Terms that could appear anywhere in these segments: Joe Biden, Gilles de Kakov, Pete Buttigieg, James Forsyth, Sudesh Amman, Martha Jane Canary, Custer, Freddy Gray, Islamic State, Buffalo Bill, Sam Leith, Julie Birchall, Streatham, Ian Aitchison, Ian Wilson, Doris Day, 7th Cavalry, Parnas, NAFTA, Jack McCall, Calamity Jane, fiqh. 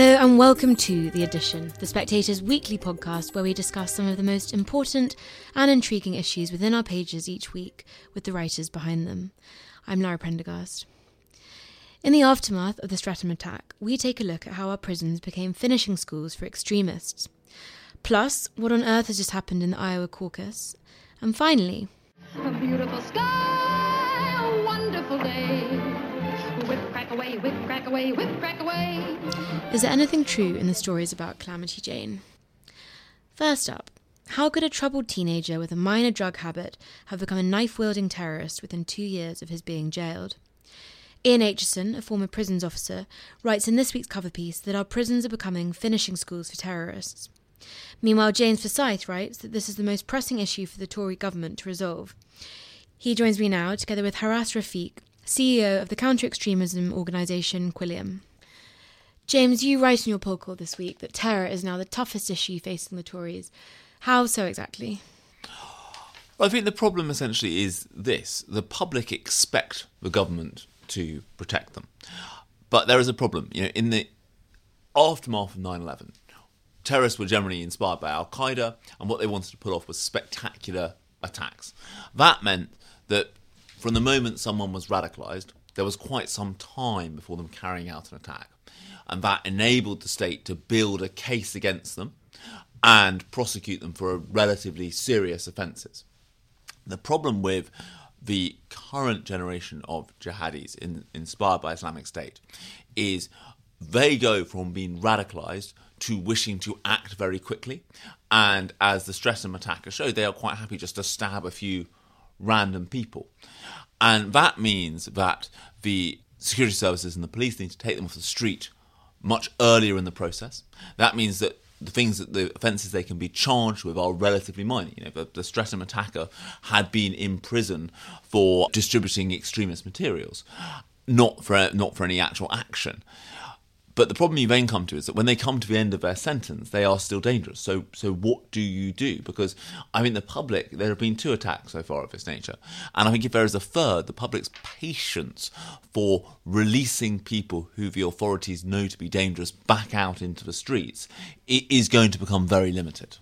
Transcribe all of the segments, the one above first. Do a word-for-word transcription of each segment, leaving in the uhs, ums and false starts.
Hello and welcome to The Edition, The Spectator's weekly podcast where we discuss some of the most important and intriguing issues within our pages each week with the writers behind them. I'm Lara Prendergast. In the aftermath of the Streatham attack, we take a look at how our prisons became finishing schools for extremists. Plus, what on earth has just happened in the Iowa caucus. And finally... A beautiful sky, a wonderful day. Whip, crack away, whip, crack away, whip, crack away. Is there anything true in the stories about Calamity Jane? First up, how could a troubled teenager with a minor drug habit have become a knife-wielding terrorist within two years of his being jailed? Ian Aitchison, a former prisons officer, writes in this week's cover piece that our prisons are becoming finishing schools for terrorists. Meanwhile, James Forsyth writes that this is the most pressing issue for the Tory government to resolve. He joins me now, together with Haras Rafiq, C E O of the counter-extremism organisation Quilliam. James, you write in your poll call this week that terror is now the toughest issue facing the Tories. How so exactly? I think the problem essentially is this. The public expect the government to protect them. But there is a problem. You know, in the aftermath of nine eleven, terrorists were generally inspired by Al-Qaeda, and what they wanted to put off was spectacular attacks. That meant that from the moment someone was radicalised, there was quite some time before them carrying out an attack. And that enabled the state to build a case against them and prosecute them for relatively serious offences. The problem with the current generation of jihadis in, inspired by Islamic State is they go from being radicalised to wishing to act very quickly. And as the Streatham attacker showed, they are quite happy just to stab a few random people. And that means that the security services and the police need to take them off the street much earlier in the process. That means that the things that the offences they can be charged with are relatively minor. You know, the, the Streatham attacker had been in prison for distributing extremist materials, not for not for any actual action. But the problem you then come to is that when they come to the end of their sentence, they are still dangerous. So so what do you do? Because I think the public, there have been two attacks so far of this nature. And I think if there is a third, the public's patience for releasing people who the authorities know to be dangerous back out into the streets it is going to become very limited.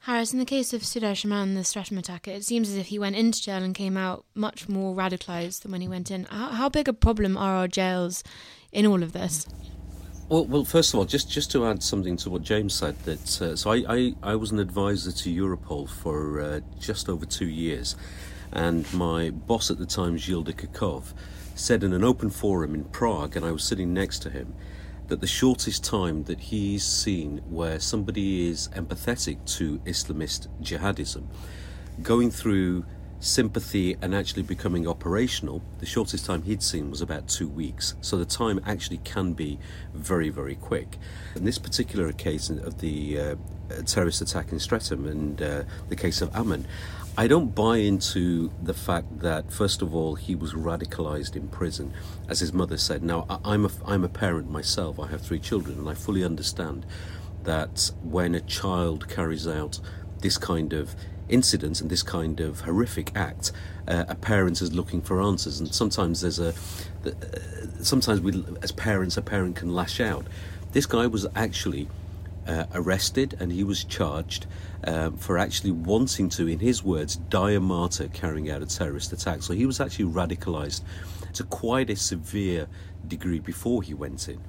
Haras, in the case of Sudesh Amman, the Streatham attacker, it seems as if he went into jail and came out much more radicalised than when he went in. How, how big a problem are our jails in all of this? Well, well, first of all, just, just to add something to what James said, that uh, so I, I, I was an advisor to Europol for uh, just over two years, and my boss at the time, Gilles de Kakov, said in an open forum in Prague, and I was sitting next to him, that the shortest time that he's seen where somebody is empathetic to Islamist jihadism, going through sympathy and actually becoming operational, the shortest time he'd seen was about two weeks. So the time actually can be very, very quick. In this particular case of the uh, terrorist attack in Streatham and uh, the case of Amman, I don't buy into the fact that, first of all, he was radicalised in prison, as his mother said. Now, I- I'm a, I'm a parent myself. I have three children, and I fully understand that when a child carries out this kind of incidents and this kind of horrific act, uh, a parent is looking for answers, and sometimes there's a uh, sometimes we as parents a parent can lash out. This guy was actually uh, arrested, and he was charged um, for actually wanting to, in his words, die a martyr carrying out a terrorist attack. So he was actually radicalized to quite a severe degree before he went in.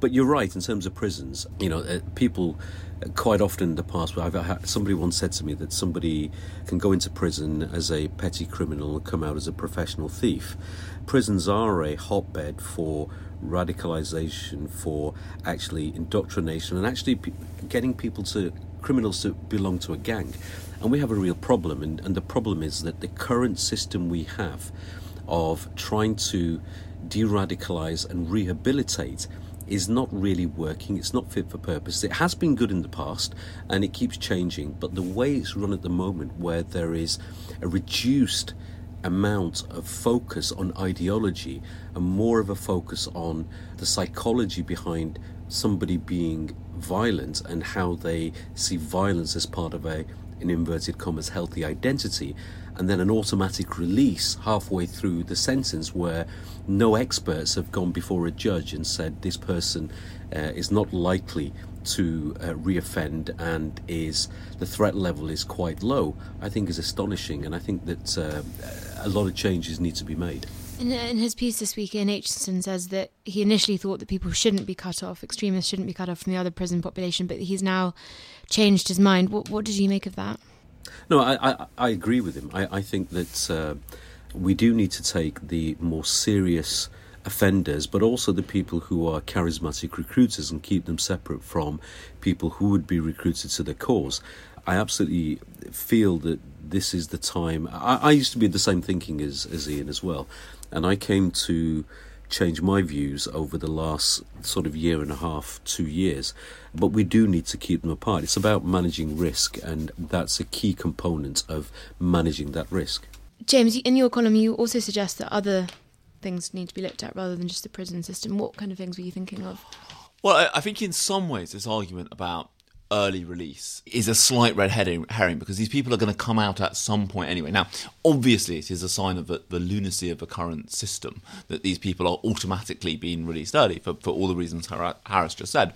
But you're right, in terms of prisons, you know, uh, people uh, quite often in the past, where I've had, somebody once said to me that somebody can go into prison as a petty criminal and come out as a professional thief. Prisons are a hotbed for radicalisation, for actually indoctrination, and actually pe- getting people to, criminals to belong to a gang. And we have a real problem, and, and the problem is that the current system we have of trying to de-radicalise and rehabilitate is not really working. It's not fit for purpose. It has been good in the past, and it keeps changing, but the way it's run at the moment, where there is a reduced amount of focus on ideology and more of a focus on the psychology behind somebody being violent and how they see violence as part of a in inverted commas, healthy identity, and then an automatic release halfway through the sentence where no experts have gone before a judge and said this person uh, is not likely to uh, reoffend and is the threat level is quite low, I think is astonishing. And I think that uh, a lot of changes need to be made. In, in his piece this week, Ian Aitchison says that he initially thought that people shouldn't be cut off, extremists shouldn't be cut off from the other prison population, but he's now changed his mind. What, what did you make of that? No, I, I, I agree with him. I, I think that uh, we do need to take the more serious offenders, but also the people who are charismatic recruiters, and keep them separate from people who would be recruited to the cause. I absolutely feel that this is the time. I, I used to be the same thinking as, as Ian as well, and I came to change my views over the last sort of year and a half, two years, but we do need to keep them apart. It's about managing risk, and that's a key component of managing that risk. James, in your column, you also suggest that other things need to be looked at rather than just the prison system. What kind of things were you thinking of? Well, I think in some ways this argument about early release is a slight red herring, because these people are going to come out at some point anyway. Now, obviously, it is a sign of the, the lunacy of the current system that these people are automatically being released early for, for all the reasons Haras just said.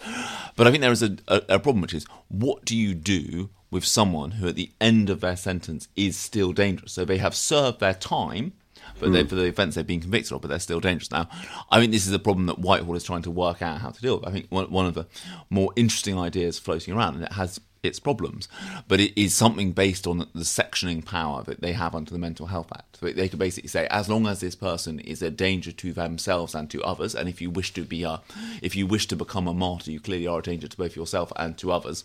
But I think there is a, a, a problem, which is, what do you do with someone who at the end of their sentence is still dangerous? So they have served their time, but they, for the offence they've been convicted of, but they're still dangerous. Now, I think this is a problem that Whitehall is trying to work out how to deal with. I think one, one of the more interesting ideas floating around, and it has its problems, but it is something based on the sectioning power that they have under the Mental Health Act. So they could basically say, as long as this person is a danger to themselves and to others, and if you wish to be a, if you wish to become a martyr, you clearly are a danger to both yourself and to others,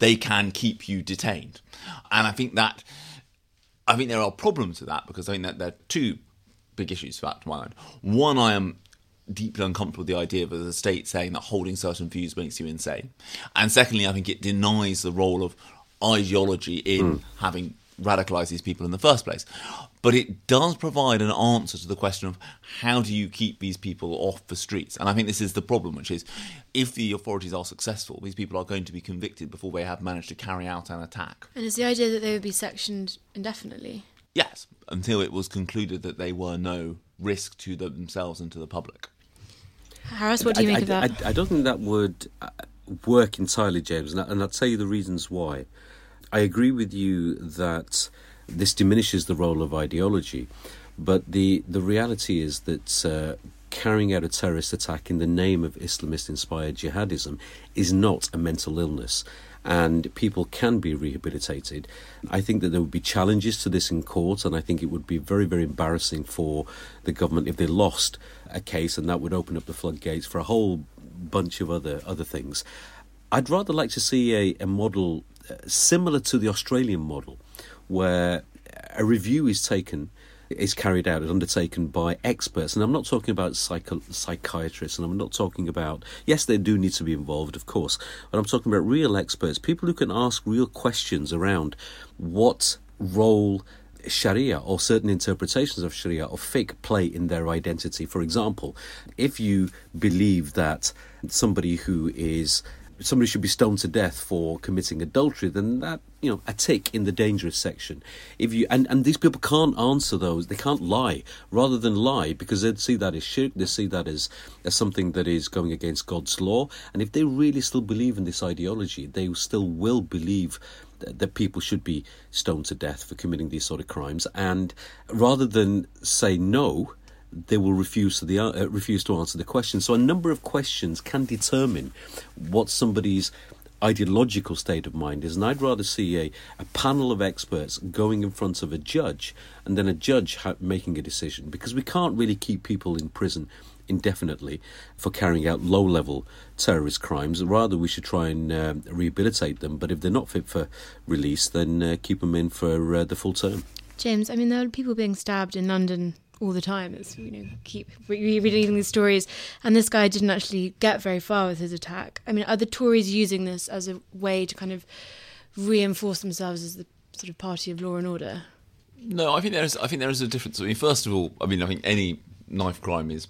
they can keep you detained. And I think that I think there are problems with that, because I think that there are two big issues for that to my mind. One, I am deeply uncomfortable with the idea of the state saying that holding certain views makes you insane. And secondly, I think it denies the role of ideology in mm. having radicalised these people in the first place. But it does provide an answer to the question of, how do you keep these people off the streets? And I think this is the problem, which is, if the authorities are successful, these people are going to be convicted before they have managed to carry out an attack. And is the idea that they would be sectioned indefinitely? Yes, until it was concluded that they were no risk to themselves and to the public. Haras, what do you I, make I, of that? I, I don't think that would work entirely, James, and, I, and I'll tell you the reasons why. I agree with you that this diminishes the role of ideology, but the, the reality is that uh, carrying out a terrorist attack in the name of Islamist-inspired jihadism is not a mental illness, and people can be rehabilitated. I think that there would be challenges to this in court, and I think it would be very, very embarrassing for the government if they lost a case, and that would open up the floodgates for a whole bunch of other, other things. I'd rather like to see a, a model similar to the Australian model, where a review is taken, is carried out and undertaken by experts. And I'm not talking about psycho- psychiatrists, and I'm not talking about, yes, they do need to be involved, of course, but I'm talking about real experts, people who can ask real questions around what role Sharia or certain interpretations of Sharia or fiqh play in their identity. For example, if you believe that somebody who is somebody should be stoned to death for committing adultery, then that, you know, a tick in the dangerous section. If you and, and these people can't answer those, they can't lie. Rather than lie, because they'd see that as shirk, they see that as, as something that is going against God's law. And if they really still believe in this ideology, they still will believe that, that people should be stoned to death for committing these sort of crimes. And rather than say no, they will refuse to the uh, refuse to answer the question. So a number of questions can determine what somebody's ideological state of mind is. And I'd rather see a, a panel of experts going in front of a judge, and then a judge ha- making a decision, because we can't really keep people in prison indefinitely for carrying out low-level terrorist crimes. Rather, we should try and uh, rehabilitate them. But if they're not fit for release, then uh, keep them in for uh, the full term. James, I mean, there are people being stabbed in London all the time. It's, you know, keep reading these stories, and this guy didn't actually get very far with his attack. I mean, are the Tories using this as a way to kind of reinforce themselves as the sort of party of law and order? No, I think there is. I think there is a difference. I mean, first of all, I mean, I think any knife crime is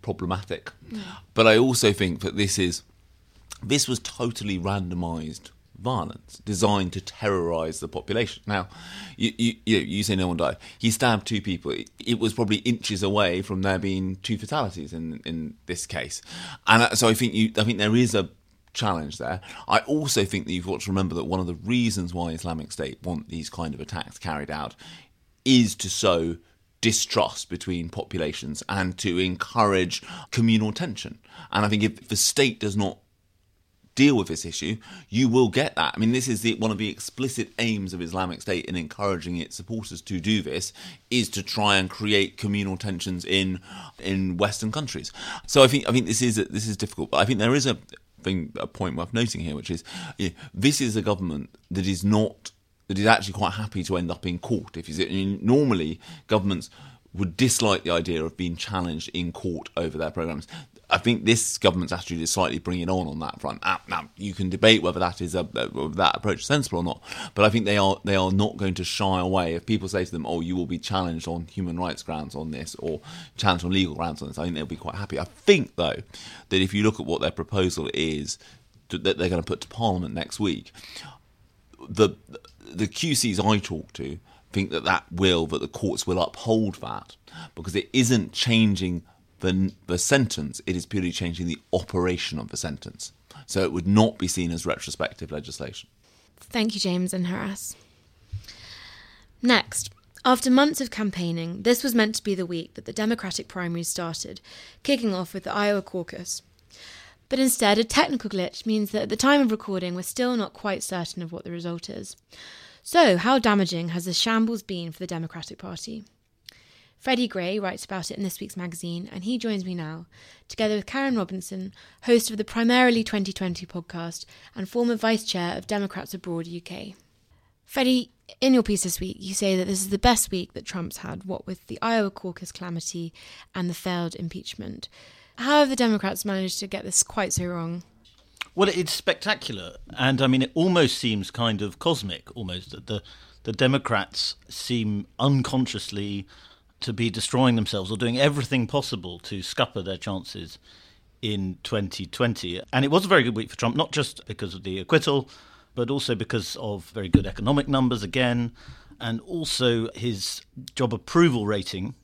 problematic, but I also think that this is this was totally randomised violence designed to terrorise the population. Now, you, you you say no one died. He stabbed two people. It, it was probably inches away from there being two fatalities in in this case, and so I think you I think there is a challenge there. I also think that you've got to remember that one of the reasons why Islamic State want these kind of attacks carried out is to sow distrust between populations and to encourage communal tension. And I think if the state does not deal with this issue, you will get that. I mean, this is the, one of the explicit aims of Islamic State in encouraging its supporters to do this, is to try and create communal tensions in in Western countries. So I think I think this is this is difficult. But I think there is a thing, a point worth noting here, which is you know, this is a government that is not that is actually quite happy to end up in court. If you see, I mean, normally governments would dislike the idea of being challenged in court over their programmes. I think this government's attitude is slightly bringing on on that front. Now, you can debate whether that is a, whether that approach is sensible or not, but I think they are they are not going to shy away if people say to them, "Oh, you will be challenged on human rights grounds on this, or challenged on legal grounds on this." I think they'll be quite happy. I think though that if you look at what their proposal is to, that they're going to put to Parliament next week, the the Q Cs I talk to think that that will that the courts will uphold that, because it isn't changing The, the sentence, it is purely changing the operation of the sentence. So it would not be seen as retrospective legislation. Thank you, James and Haras. Next, after months of campaigning, this was meant to be the week that the Democratic primaries started, kicking off with the Iowa caucus. But instead, a technical glitch means that at the time of recording, we're still not quite certain of what the result is. So how damaging has the shambles been for the Democratic Party? Freddie Gray writes about it in this week's magazine, and he joins me now, together with Karin Robinson, host of the Primarily twenty twenty podcast and former vice chair of Democrats Abroad U K. Freddie, in your piece this week, you say that this is the best week that Trump's had, what with the Iowa caucus calamity and the failed impeachment. How have the Democrats managed to get this quite so wrong? Well, it's spectacular. And I mean, it almost seems kind of cosmic, almost, that the, the Democrats seem unconsciously to be destroying themselves or doing everything possible to scupper their chances in twenty twenty. And it was a very good week for Trump, not just because of the acquittal, but also because of very good economic numbers again. And also his job approval rating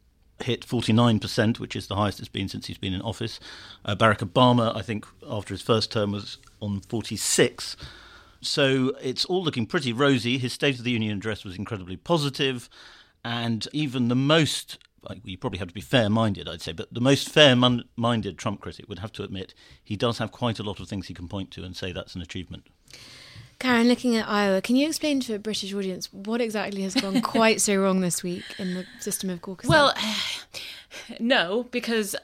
hit forty-nine percent, which is the highest it's been since he's been in office. Uh, Barack Obama, I think, after his first term was on forty-six. So it's all looking pretty rosy. His State of the Union address was incredibly positive. And even the most, you probably have to be fair-minded, I'd say, but the most fair-minded Trump critic would have to admit he does have quite a lot of things he can point to and say that's an achievement. Karen, looking at Iowa, can you explain to a British audience what exactly has gone quite so wrong this week in the system of caucus? Well, no, because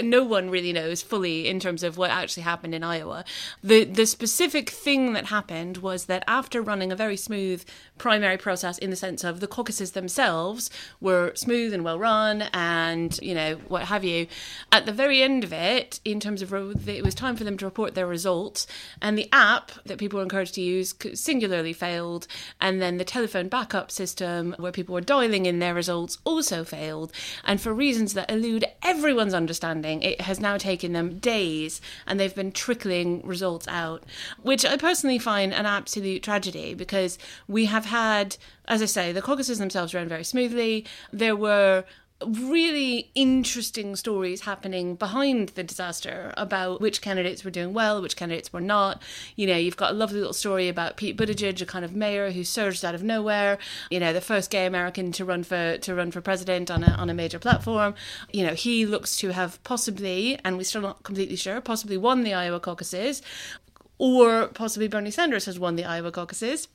no one really knows fully in terms of what actually happened in Iowa. The, the specific thing that happened was that after running a very smooth primary process, in the sense of the caucuses themselves were smooth and well run and, you know, what have you, at the very end of it, in terms of it was time for them to report their results, and the app that people were encouraged to use singularly failed, and then the telephone backup system where people were dialing in their results also failed, and for reasons that elude everyone's understanding, it has now taken them days and they've been trickling results out, which I personally find an absolute tragedy, because we have had, as I say, the caucuses themselves ran very smoothly. There were really interesting stories happening behind the disaster about which candidates were doing well, which candidates were not. You know, you've got a lovely little story about Pete Buttigieg, a kind of mayor who surged out of nowhere, you know, the first gay American to run for to run for president on a, on a major platform. You know, he looks to have possibly, and we're still not completely sure, possibly won the Iowa caucuses, or possibly Bernie Sanders has won the Iowa caucuses,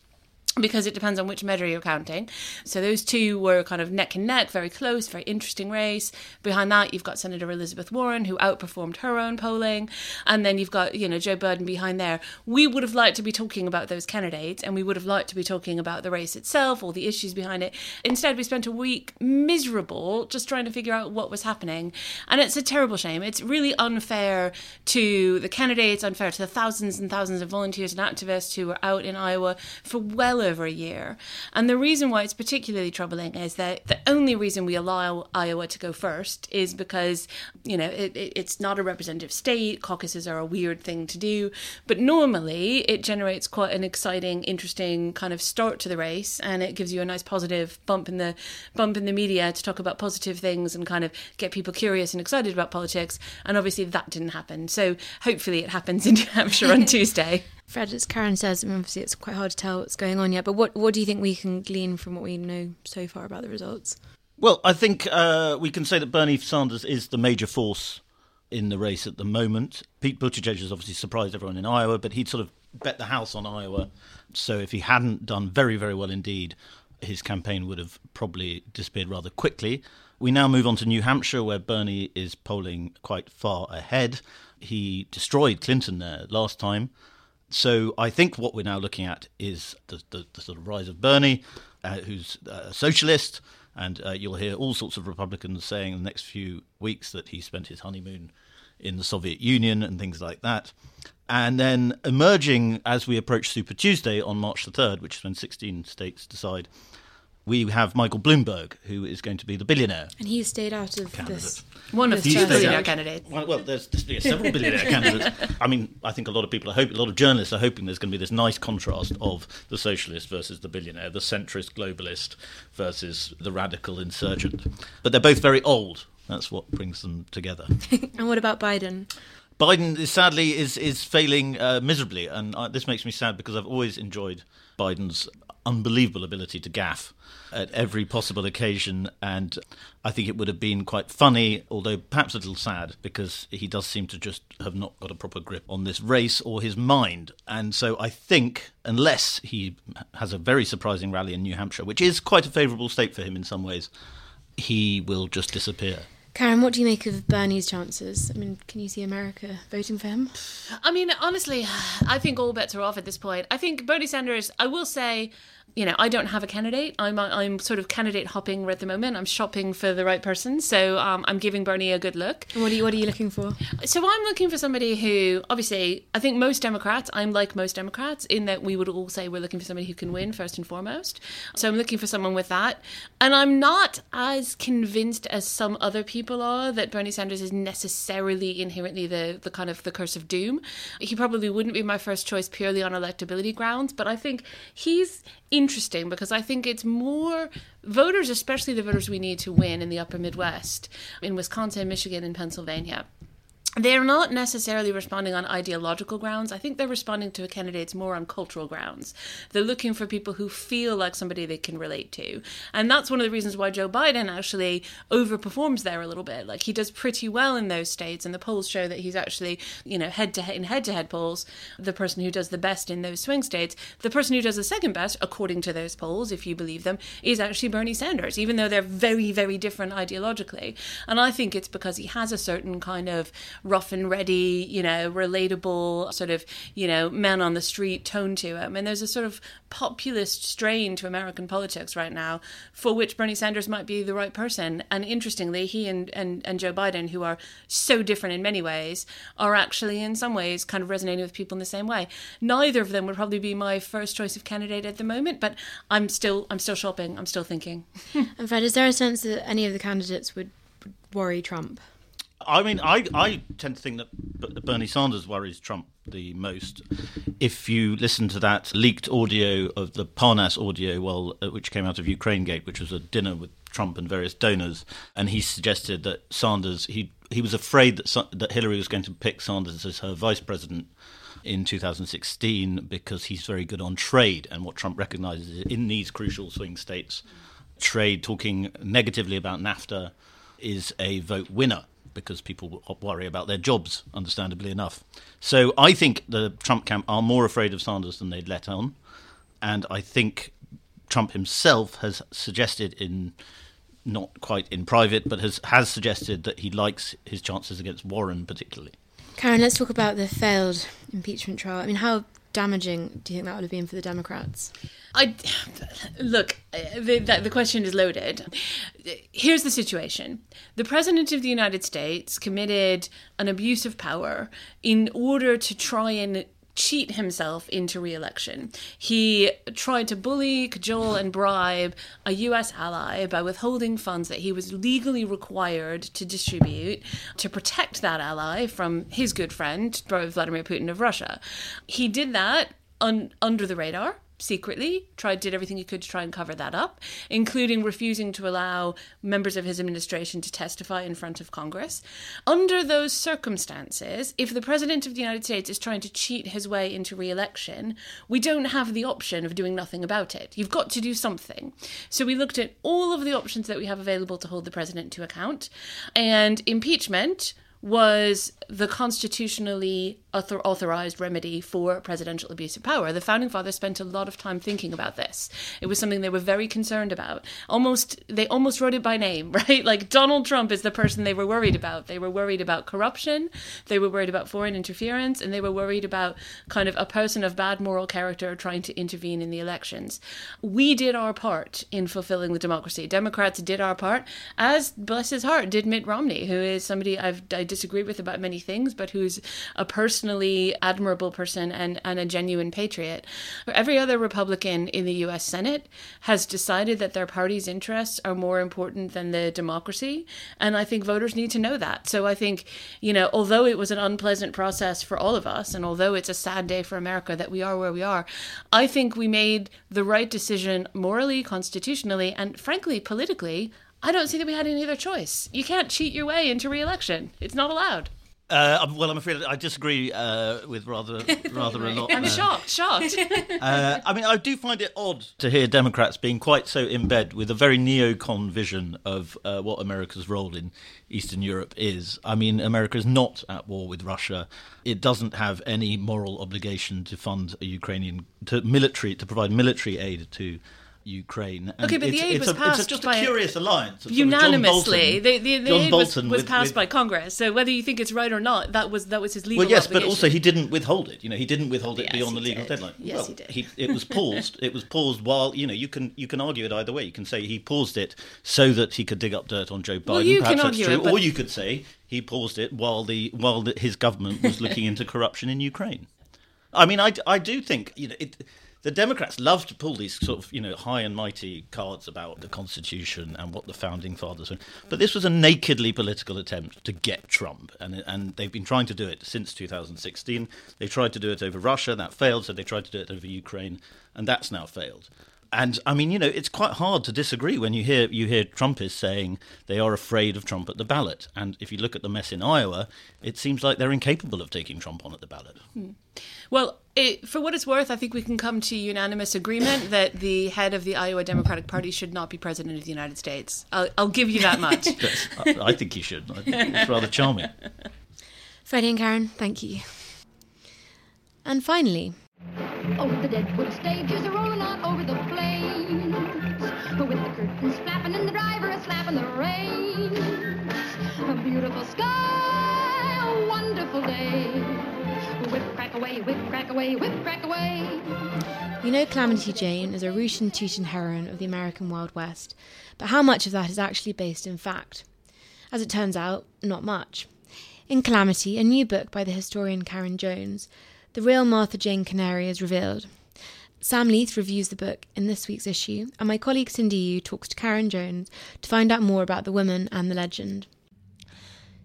because it depends on which measure you're counting. So those two were kind of neck and neck, very close, very interesting race. Behind that, you've got Senator Elizabeth Warren, who outperformed her own polling. And then you've got, you know, Joe Biden behind there. We would have liked to be talking about those candidates, and we would have liked to be talking about the race itself or the issues behind it. Instead, we spent a week miserable just trying to figure out what was happening. And it's a terrible shame. It's really unfair to the candidates, unfair to the thousands and thousands of volunteers and activists who were out in Iowa for well well over a year. And the reason why it's particularly troubling is that the only reason we allow Iowa to go first is because, you know, it, it, it's not a representative state. Caucuses are a weird thing to do. But normally it generates quite an exciting, interesting kind of start to the race. And it gives you a nice positive bump in the bump in the media to talk about positive things and kind of get people curious and excited about politics. And obviously that didn't happen. So hopefully it happens in New Hampshire on Tuesday. Fred, as Karen says, I mean, obviously it's quite hard to tell what's going on yet, but what, what do you think we can glean from what we know so far about the results? Well, I think uh, we can say that Bernie Sanders is the major force in the race at the moment. Pete Buttigieg has obviously surprised everyone in Iowa, but he'd sort of bet the house on Iowa. So if he hadn't done very, very well indeed, his campaign would have probably disappeared rather quickly. We now move on to New Hampshire, where Bernie is polling quite far ahead. He destroyed Clinton there last time. So I think what we're now looking at is the, the, the sort of rise of Bernie, uh, who's a socialist, and uh, you'll hear all sorts of Republicans saying in the next few weeks that he spent his honeymoon in the Soviet Union and things like that. And then emerging as we approach Super Tuesday on March the third, which is when sixteen states decide, we have Michael Bloomberg, who is going to be the billionaire. And he stayed out of candidate. This. One of two billionaire candidates. Well, well there's, there's several billionaire candidates. I mean, I think a lot of people, are hoping, a lot of journalists are hoping there's going to be this nice contrast of the socialist versus the billionaire, the centrist globalist versus the radical insurgent. But they're both very old. That's what brings them together. And what about Biden? Biden, is, sadly, is, is failing uh, miserably. And uh, this makes me sad because I've always enjoyed Biden's unbelievable ability to gaff at every possible occasion, and I think it would have been quite funny, although perhaps a little sad, because he does seem to just have not got a proper grip on this race or his mind. And so I think, unless he has a very surprising rally in New Hampshire, which is quite a favourable state for him in some ways, he will just disappear. Karen, what do you make of Bernie's chances? I mean, can you see America voting for him? I mean, honestly, I think all bets are off at this point. I think Bernie Sanders, I will say, you know, I don't have a candidate. I'm I'm sort of candidate hopping at the moment. I'm shopping for the right person. So um, I'm giving Bernie a good look. What are you, what are you looking for? So I'm looking for somebody who, obviously, I think most Democrats, I'm like most Democrats, in that we would all say we're looking for somebody who can win first and foremost. So I'm looking for someone with that. And I'm not as convinced as some other people are that Bernie Sanders is necessarily inherently the, the kind of the curse of doom. He probably wouldn't be my first choice purely on electability grounds, but I think he's interesting because I think it's more voters, especially the voters we need to win in the upper Midwest, in Wisconsin, Michigan, and Pennsylvania. They're not necessarily responding on ideological grounds. I think they're responding to candidates more on cultural grounds. They're looking for people who feel like somebody they can relate to. And that's one of the reasons why Joe Biden actually overperforms there a little bit. Like, he does pretty well in those states, and the polls show that he's actually, you know, head to head in head-to-head polls, the person who does the best in those swing states. The person who does the second best, according to those polls, if you believe them, is actually Bernie Sanders, even though they're very, very different ideologically. And I think it's because he has a certain kind of rough and ready, you know, relatable sort of, you know, man on the street tone to him. And there's a sort of populist strain to American politics right now for which Bernie Sanders might be the right person. And interestingly, he and, and, and Joe Biden, who are so different in many ways, are actually in some ways kind of resonating with people in the same way. Neither of them would probably be my first choice of candidate at the moment, but I'm still I'm still shopping. I'm still thinking. And Fred, is there a sense that any of the candidates would worry Trump? I mean, I, I tend to think that Bernie Sanders worries Trump the most. If you listen to that leaked audio of the Parnas audio, well, which came out of Ukrainegate, which was a dinner with Trump and various donors, and he suggested that Sanders, he he was afraid that that Hillary was going to pick Sanders as her vice president in two thousand sixteen because he's very good on trade, and what Trump recognises in these crucial swing states, trade, talking negatively about NAFTA is a vote winner, because people worry about their jobs, understandably enough. So I think the Trump camp are more afraid of Sanders than they'd let on. And I think Trump himself has suggested in, not quite in private, but has, has suggested that he likes his chances against Warren particularly. Karen, let's talk about the failed impeachment trial. I mean, how damaging do you think that would have been for the Democrats? I, look, the, the, the question is loaded. Here's the situation. The President of the United States committed an abuse of power in order to try and cheat himself into re-election. He tried to bully, cajole, and bribe a U S ally by withholding funds that he was legally required to distribute to protect that ally from his good friend, Vladimir Putin of Russia. He did that un- under the radar. Secretly, tried did everything he could to try and cover that up, including refusing to allow members of his administration to testify in front of Congress. Under those circumstances, if the President of the United States is trying to cheat his way into re-election, we don't have the option of doing nothing about it. You've got to do something. So we looked at all of the options that we have available to hold the President to account, and impeachment was the constitutionally author- authorized remedy for presidential abuse of power. The Founding Fathers spent a lot of time thinking about this. It was something they were very concerned about. Almost, they almost wrote it by name, right? Like Donald Trump is the person they were worried about. They were worried about corruption. They were worried about foreign interference. And they were worried about kind of a person of bad moral character trying to intervene in the elections. We did our part in fulfilling the democracy. Democrats did our part, as, bless his heart, did Mitt Romney, who is somebody I've I disagree with about many things, but who's a personally admirable person and, and a genuine patriot. Every other Republican in the U S Senate has decided that their party's interests are more important than the democracy. And I think voters need to know that. So I think, you know, although it was an unpleasant process for all of us, and although it's a sad day for America that we are where we are, I think we made the right decision morally, constitutionally, and frankly, politically. I don't see that we had any other choice. You can't cheat your way into re-election. It's not allowed. Uh, well, I'm afraid I disagree uh, with rather rather a lot. I'm uh, shocked, shocked. uh, I mean, I do find it odd to hear Democrats being quite so in bed with a very neocon vision of uh, what America's role in Eastern Europe is. I mean, America is not at war with Russia. It doesn't have any moral obligation to fund a Ukrainian to military to provide military aid to Ukraine. And okay, but the aid was passed. It's just a curious alliance. Unanimously. The aid was passed by Congress. So whether you think it's right or not, that was that was his legal obligation. Well, yes, obligation. But also he didn't withhold it. You know, he didn't withhold it beyond the legal deadline. Yes, he did. He, it was paused. It was paused while, you know, you can you can argue it either way. You can say he paused it so that he could dig up dirt on Joe Biden. Well, you can argue it, or you could say he paused it while the while the, his government was looking into corruption in Ukraine. I mean, I, I do think, you know, it... The Democrats love to pull these sort of, you know, high and mighty cards about the Constitution and what the Founding Fathers were. But this was a nakedly political attempt to get Trump, and and they've been trying to do it since two thousand sixteen. They tried to do it over Russia, that failed, so they tried to do it over Ukraine, and that's now failed. And, I mean, you know, it's quite hard to disagree when you hear you hear Trumpists saying they are afraid of Trump at the ballot. And if you look at the mess in Iowa, it seems like they're incapable of taking Trump on at the ballot. Mm. Well, it, for what it's worth, I think we can come to unanimous agreement that the head of the Iowa Democratic Party should not be president of the United States. I'll, I'll give you that much. I, I think he should. I think it's rather charming. Freddie and Karen, thank you. And finally... Oh, the Deadwood stages are rolling on over the plains, with the curtains flapping and the driver a slapping the reins. A beautiful sky, a wonderful day. Whip, crack away, whip, crack away, whip, crack away. We know Calamity Jane is a Russian and Teuton heroine of the American Wild West, but how much of that is actually based in fact? As it turns out, not much. In Calamity, a new book by the historian Karen Jones, the real Martha Jane Canary is revealed. Sam Leith reviews the book in this week's issue, and my colleague Cindy Yu talks to Karen Jones to find out more about the woman and the legend.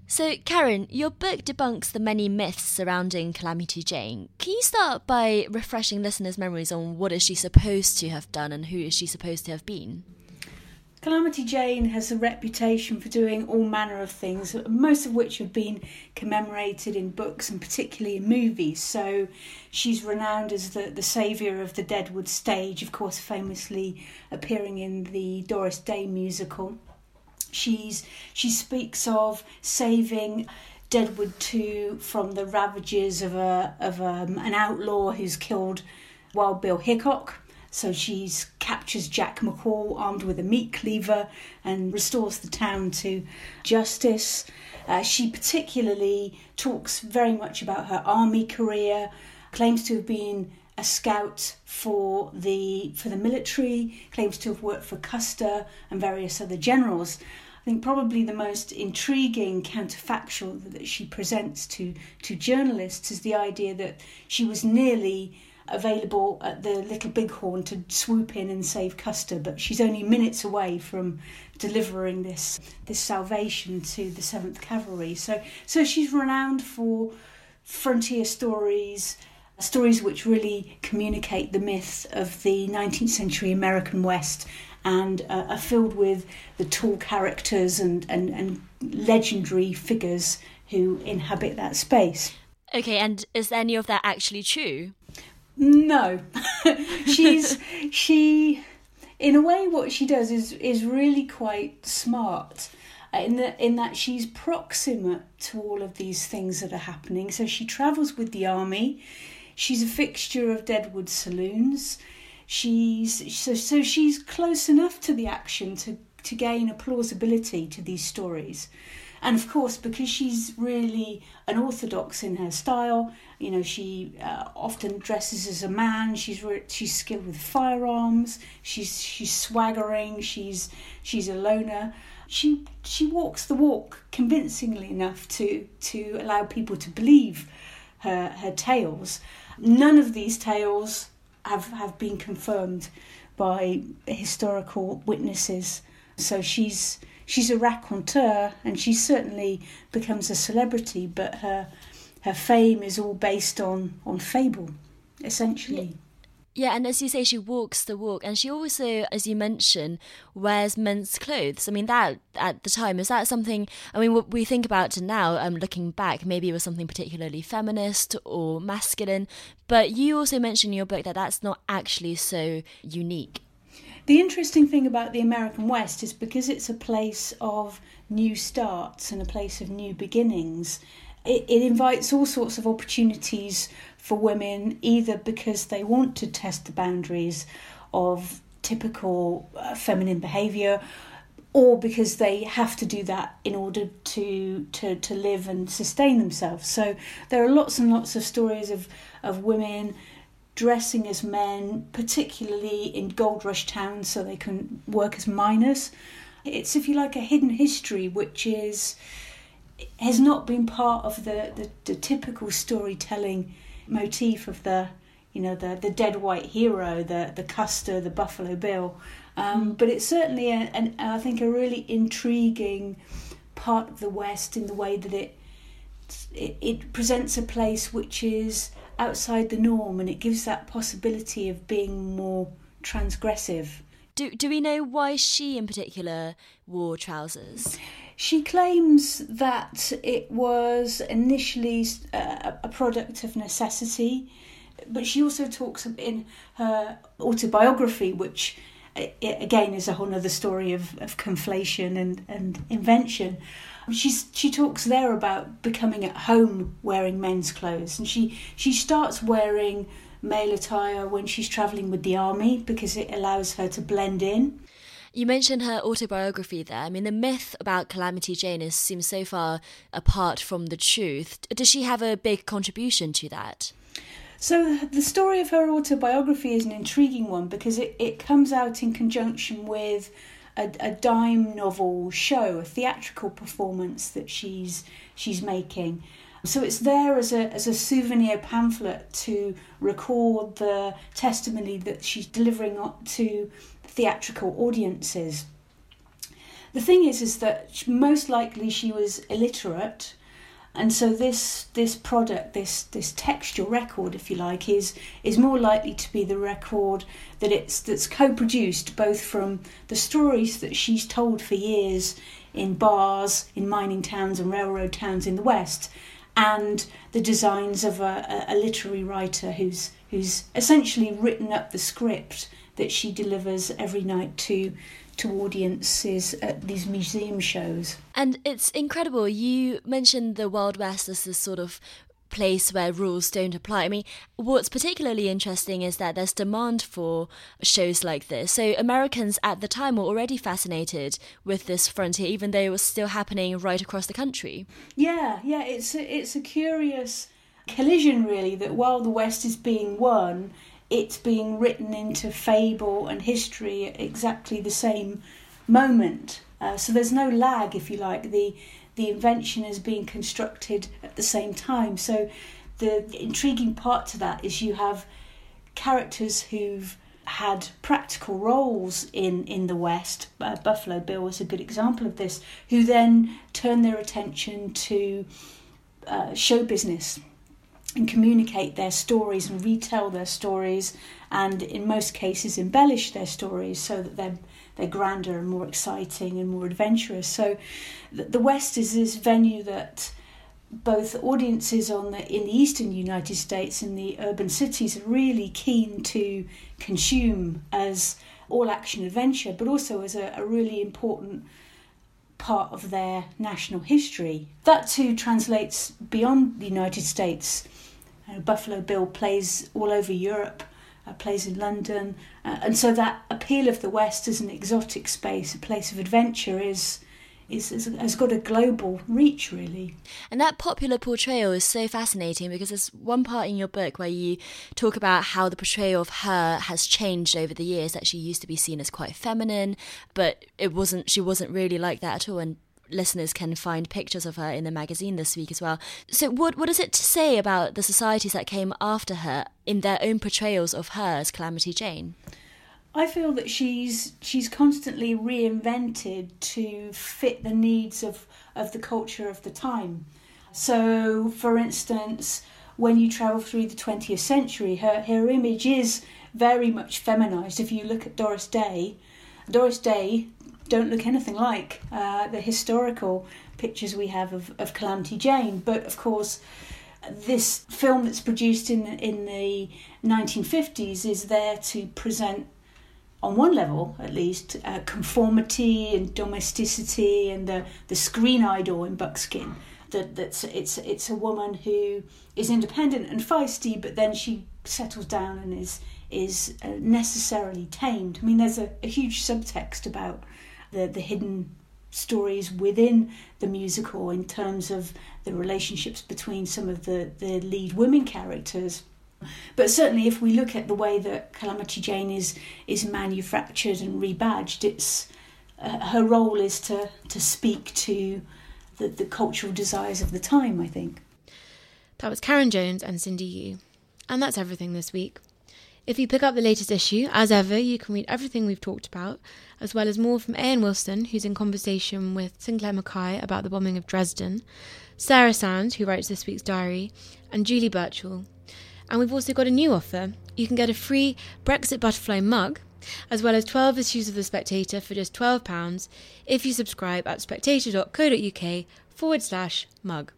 So, Karen, your book debunks the many myths surrounding Calamity Jane. Can you start by refreshing listeners' memories on what is she supposed to have done and who is she supposed to have been? Calamity Jane has a reputation for doing all manner of things, most of which have been commemorated in books and particularly in movies. So she's renowned as the, the saviour of the Deadwood stage, of course famously appearing in the Doris Day musical. She's she speaks of saving Deadwood too from the ravages of a of a, an outlaw who's killed Wild Bill Hickok. So she captures Jack McCall armed with a meat cleaver and restores the town to justice. Uh, she particularly talks very much about her army career, claims to have been a scout for the for the military, claims to have worked for Custer and various other generals. I think probably the most intriguing counterfactual that she presents to, to journalists is the idea that she was nearly available at the Little Bighorn to swoop in and save Custer, but she's only minutes away from delivering this this salvation to the seventh Cavalry. So so she's renowned for frontier stories, stories which really communicate the myth of the nineteenth century American West and uh, are filled with the tall characters and, and, and legendary figures who inhabit that space. Okay, and is any of that actually true? No. She's she in a way what she does is is really quite smart in that in that she's proximate to all of these things that are happening. So she travels with the army. She's a fixture of Deadwood saloons. She's so so she's close enough to the action to to gain a plausibility to these stories. And of course, because she's really unorthodox in her style, you know, she uh, often dresses as a man. She's re- she's skilled with firearms. She's she's swaggering. She's she's a loner. She she walks the walk convincingly enough to to allow people to believe her her tales. None of these tales have have been confirmed by historical witnesses. So she's. She's a raconteur, and she certainly becomes a celebrity, but her her fame is all based on, on fable, essentially. Yeah, and as you say, she walks the walk, and she also, as you mentioned, wears men's clothes. I mean, that, at the time, is that something, I mean, what we think about now, um, looking back, maybe it was something particularly feminist or masculine, but you also mentioned in your book that that's not actually so unique. The interesting thing about the American West is because it's a place of new starts and a place of new beginnings, it, it invites all sorts of opportunities for women, either because they want to test the boundaries of typical uh, feminine behaviour, or because they have to do that in order to, to to live and sustain themselves. So there are lots and lots of stories of, of women dressing as men, particularly in gold rush towns, so they can work as miners. It's, if you like, a hidden history which is has not been part of the, the, the typical storytelling motif of the, you know, the, the dead white hero, the the Custer, the Buffalo Bill. Um, but it's certainly, a, an, I think, a really intriguing part of the West in the way that it it, it presents a place which is outside the norm, and it gives that possibility of being more transgressive. Do do we know why she in particular wore trousers? She claims that it was initially a, a product of necessity, but she also talks in her autobiography, which again is a whole other story of, of conflation and, and invention. She's, she talks there about becoming at home wearing men's clothes, and she, she starts wearing male attire when she's travelling with the army because it allows her to blend in. You mentioned her autobiography there. I mean, the myth about Calamity Jane is, seems so far apart from the truth. Does she have a big contribution to that? So the story of her autobiography is an intriguing one because it, it comes out in conjunction with A, a dime novel show, a theatrical performance that she's she's making. So it's there as a as a souvenir pamphlet to record the testimony that she's delivering to theatrical audiences. The thing is, is that most likely she was illiterate, and so this this product, this this textual record, if you like, is is more likely to be the record that it's that's co-produced both from the stories that she's told for years in bars, in mining towns and railroad towns in the West, and the designs of a, a literary writer who's who's essentially written up the script that she delivers every night to to audiences at these museum shows. And it's incredible. You mentioned the Wild West as this sort of place where rules don't apply. I mean, what's particularly interesting is that there's demand for shows like this. So Americans at the time were already fascinated with this frontier, even though it was still happening right across the country. Yeah, yeah, it's a, it's a curious collision, really, that while the West is being won, it's being written into fable and history at exactly the same moment. Uh, so there's no lag, if you like. The the invention is being constructed at the same time. So the intriguing part to that is you have characters who've had practical roles in, in the West. Uh, Buffalo Bill was a good example of this, who then turn their attention to uh, show business and communicate their stories and retell their stories, and in most cases embellish their stories so that they're they're grander and more exciting and more adventurous. So the West is this venue that both audiences on the in the eastern United States and the urban cities are really keen to consume as all-action adventure, but also as a, a really important part of their national history. That too translates beyond the United States. You know, Buffalo Bill plays all over Europe, uh, plays in London, uh, and so that appeal of the West as an exotic space, a place of adventure, is It's, it's, it's got a global reach, really. And that popular portrayal is so fascinating, because there's one part in your book where you talk about how the portrayal of her has changed over the years, that she used to be seen as quite feminine, but it wasn't. She wasn't really like that at all, and listeners can find pictures of her in the magazine this week as well. So what what is it to say about the societies that came after her in their own portrayals of her as Calamity Jane? I feel that she's she's constantly reinvented to fit the needs of, of the culture of the time. So, for instance, when you travel through the twentieth century, her, her image is very much feminised. If you look at Doris Day, Doris Day don't look anything like uh, the historical pictures we have of, of Calamity Jane. But, of course, this film that's produced in, in the nineteen fifties is there to present, on one level at least, uh, conformity and domesticity, and the, the screen idol in Buckskin. That that's it's it's a woman who is independent and feisty, but then she settles down and is is necessarily tamed. I mean, there's a, a huge subtext about the the hidden stories within the musical in terms of the relationships between some of the, the lead women characters. But certainly if we look at the way that Calamity Jane is is manufactured and rebadged, it's uh, her role is to, to speak to the, the cultural desires of the time, I think. That was Karen Jones and Cindy Yu. And that's everything this week. If you pick up the latest issue, as ever, you can read everything we've talked about, as well as more from Ian Wilson, who's in conversation with Sinclair Mackay about the bombing of Dresden, Sarah Sands, who writes this week's diary, and Julie Birchall. And we've also got a new offer. You can get a free Brexit Butterfly mug, as well as twelve issues of The Spectator for just twelve pounds, if you subscribe at spectator.co.uk forward slash mug.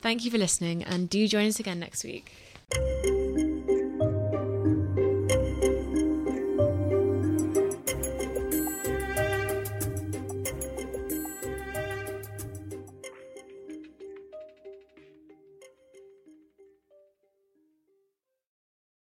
Thank you for listening, and do join us again next week.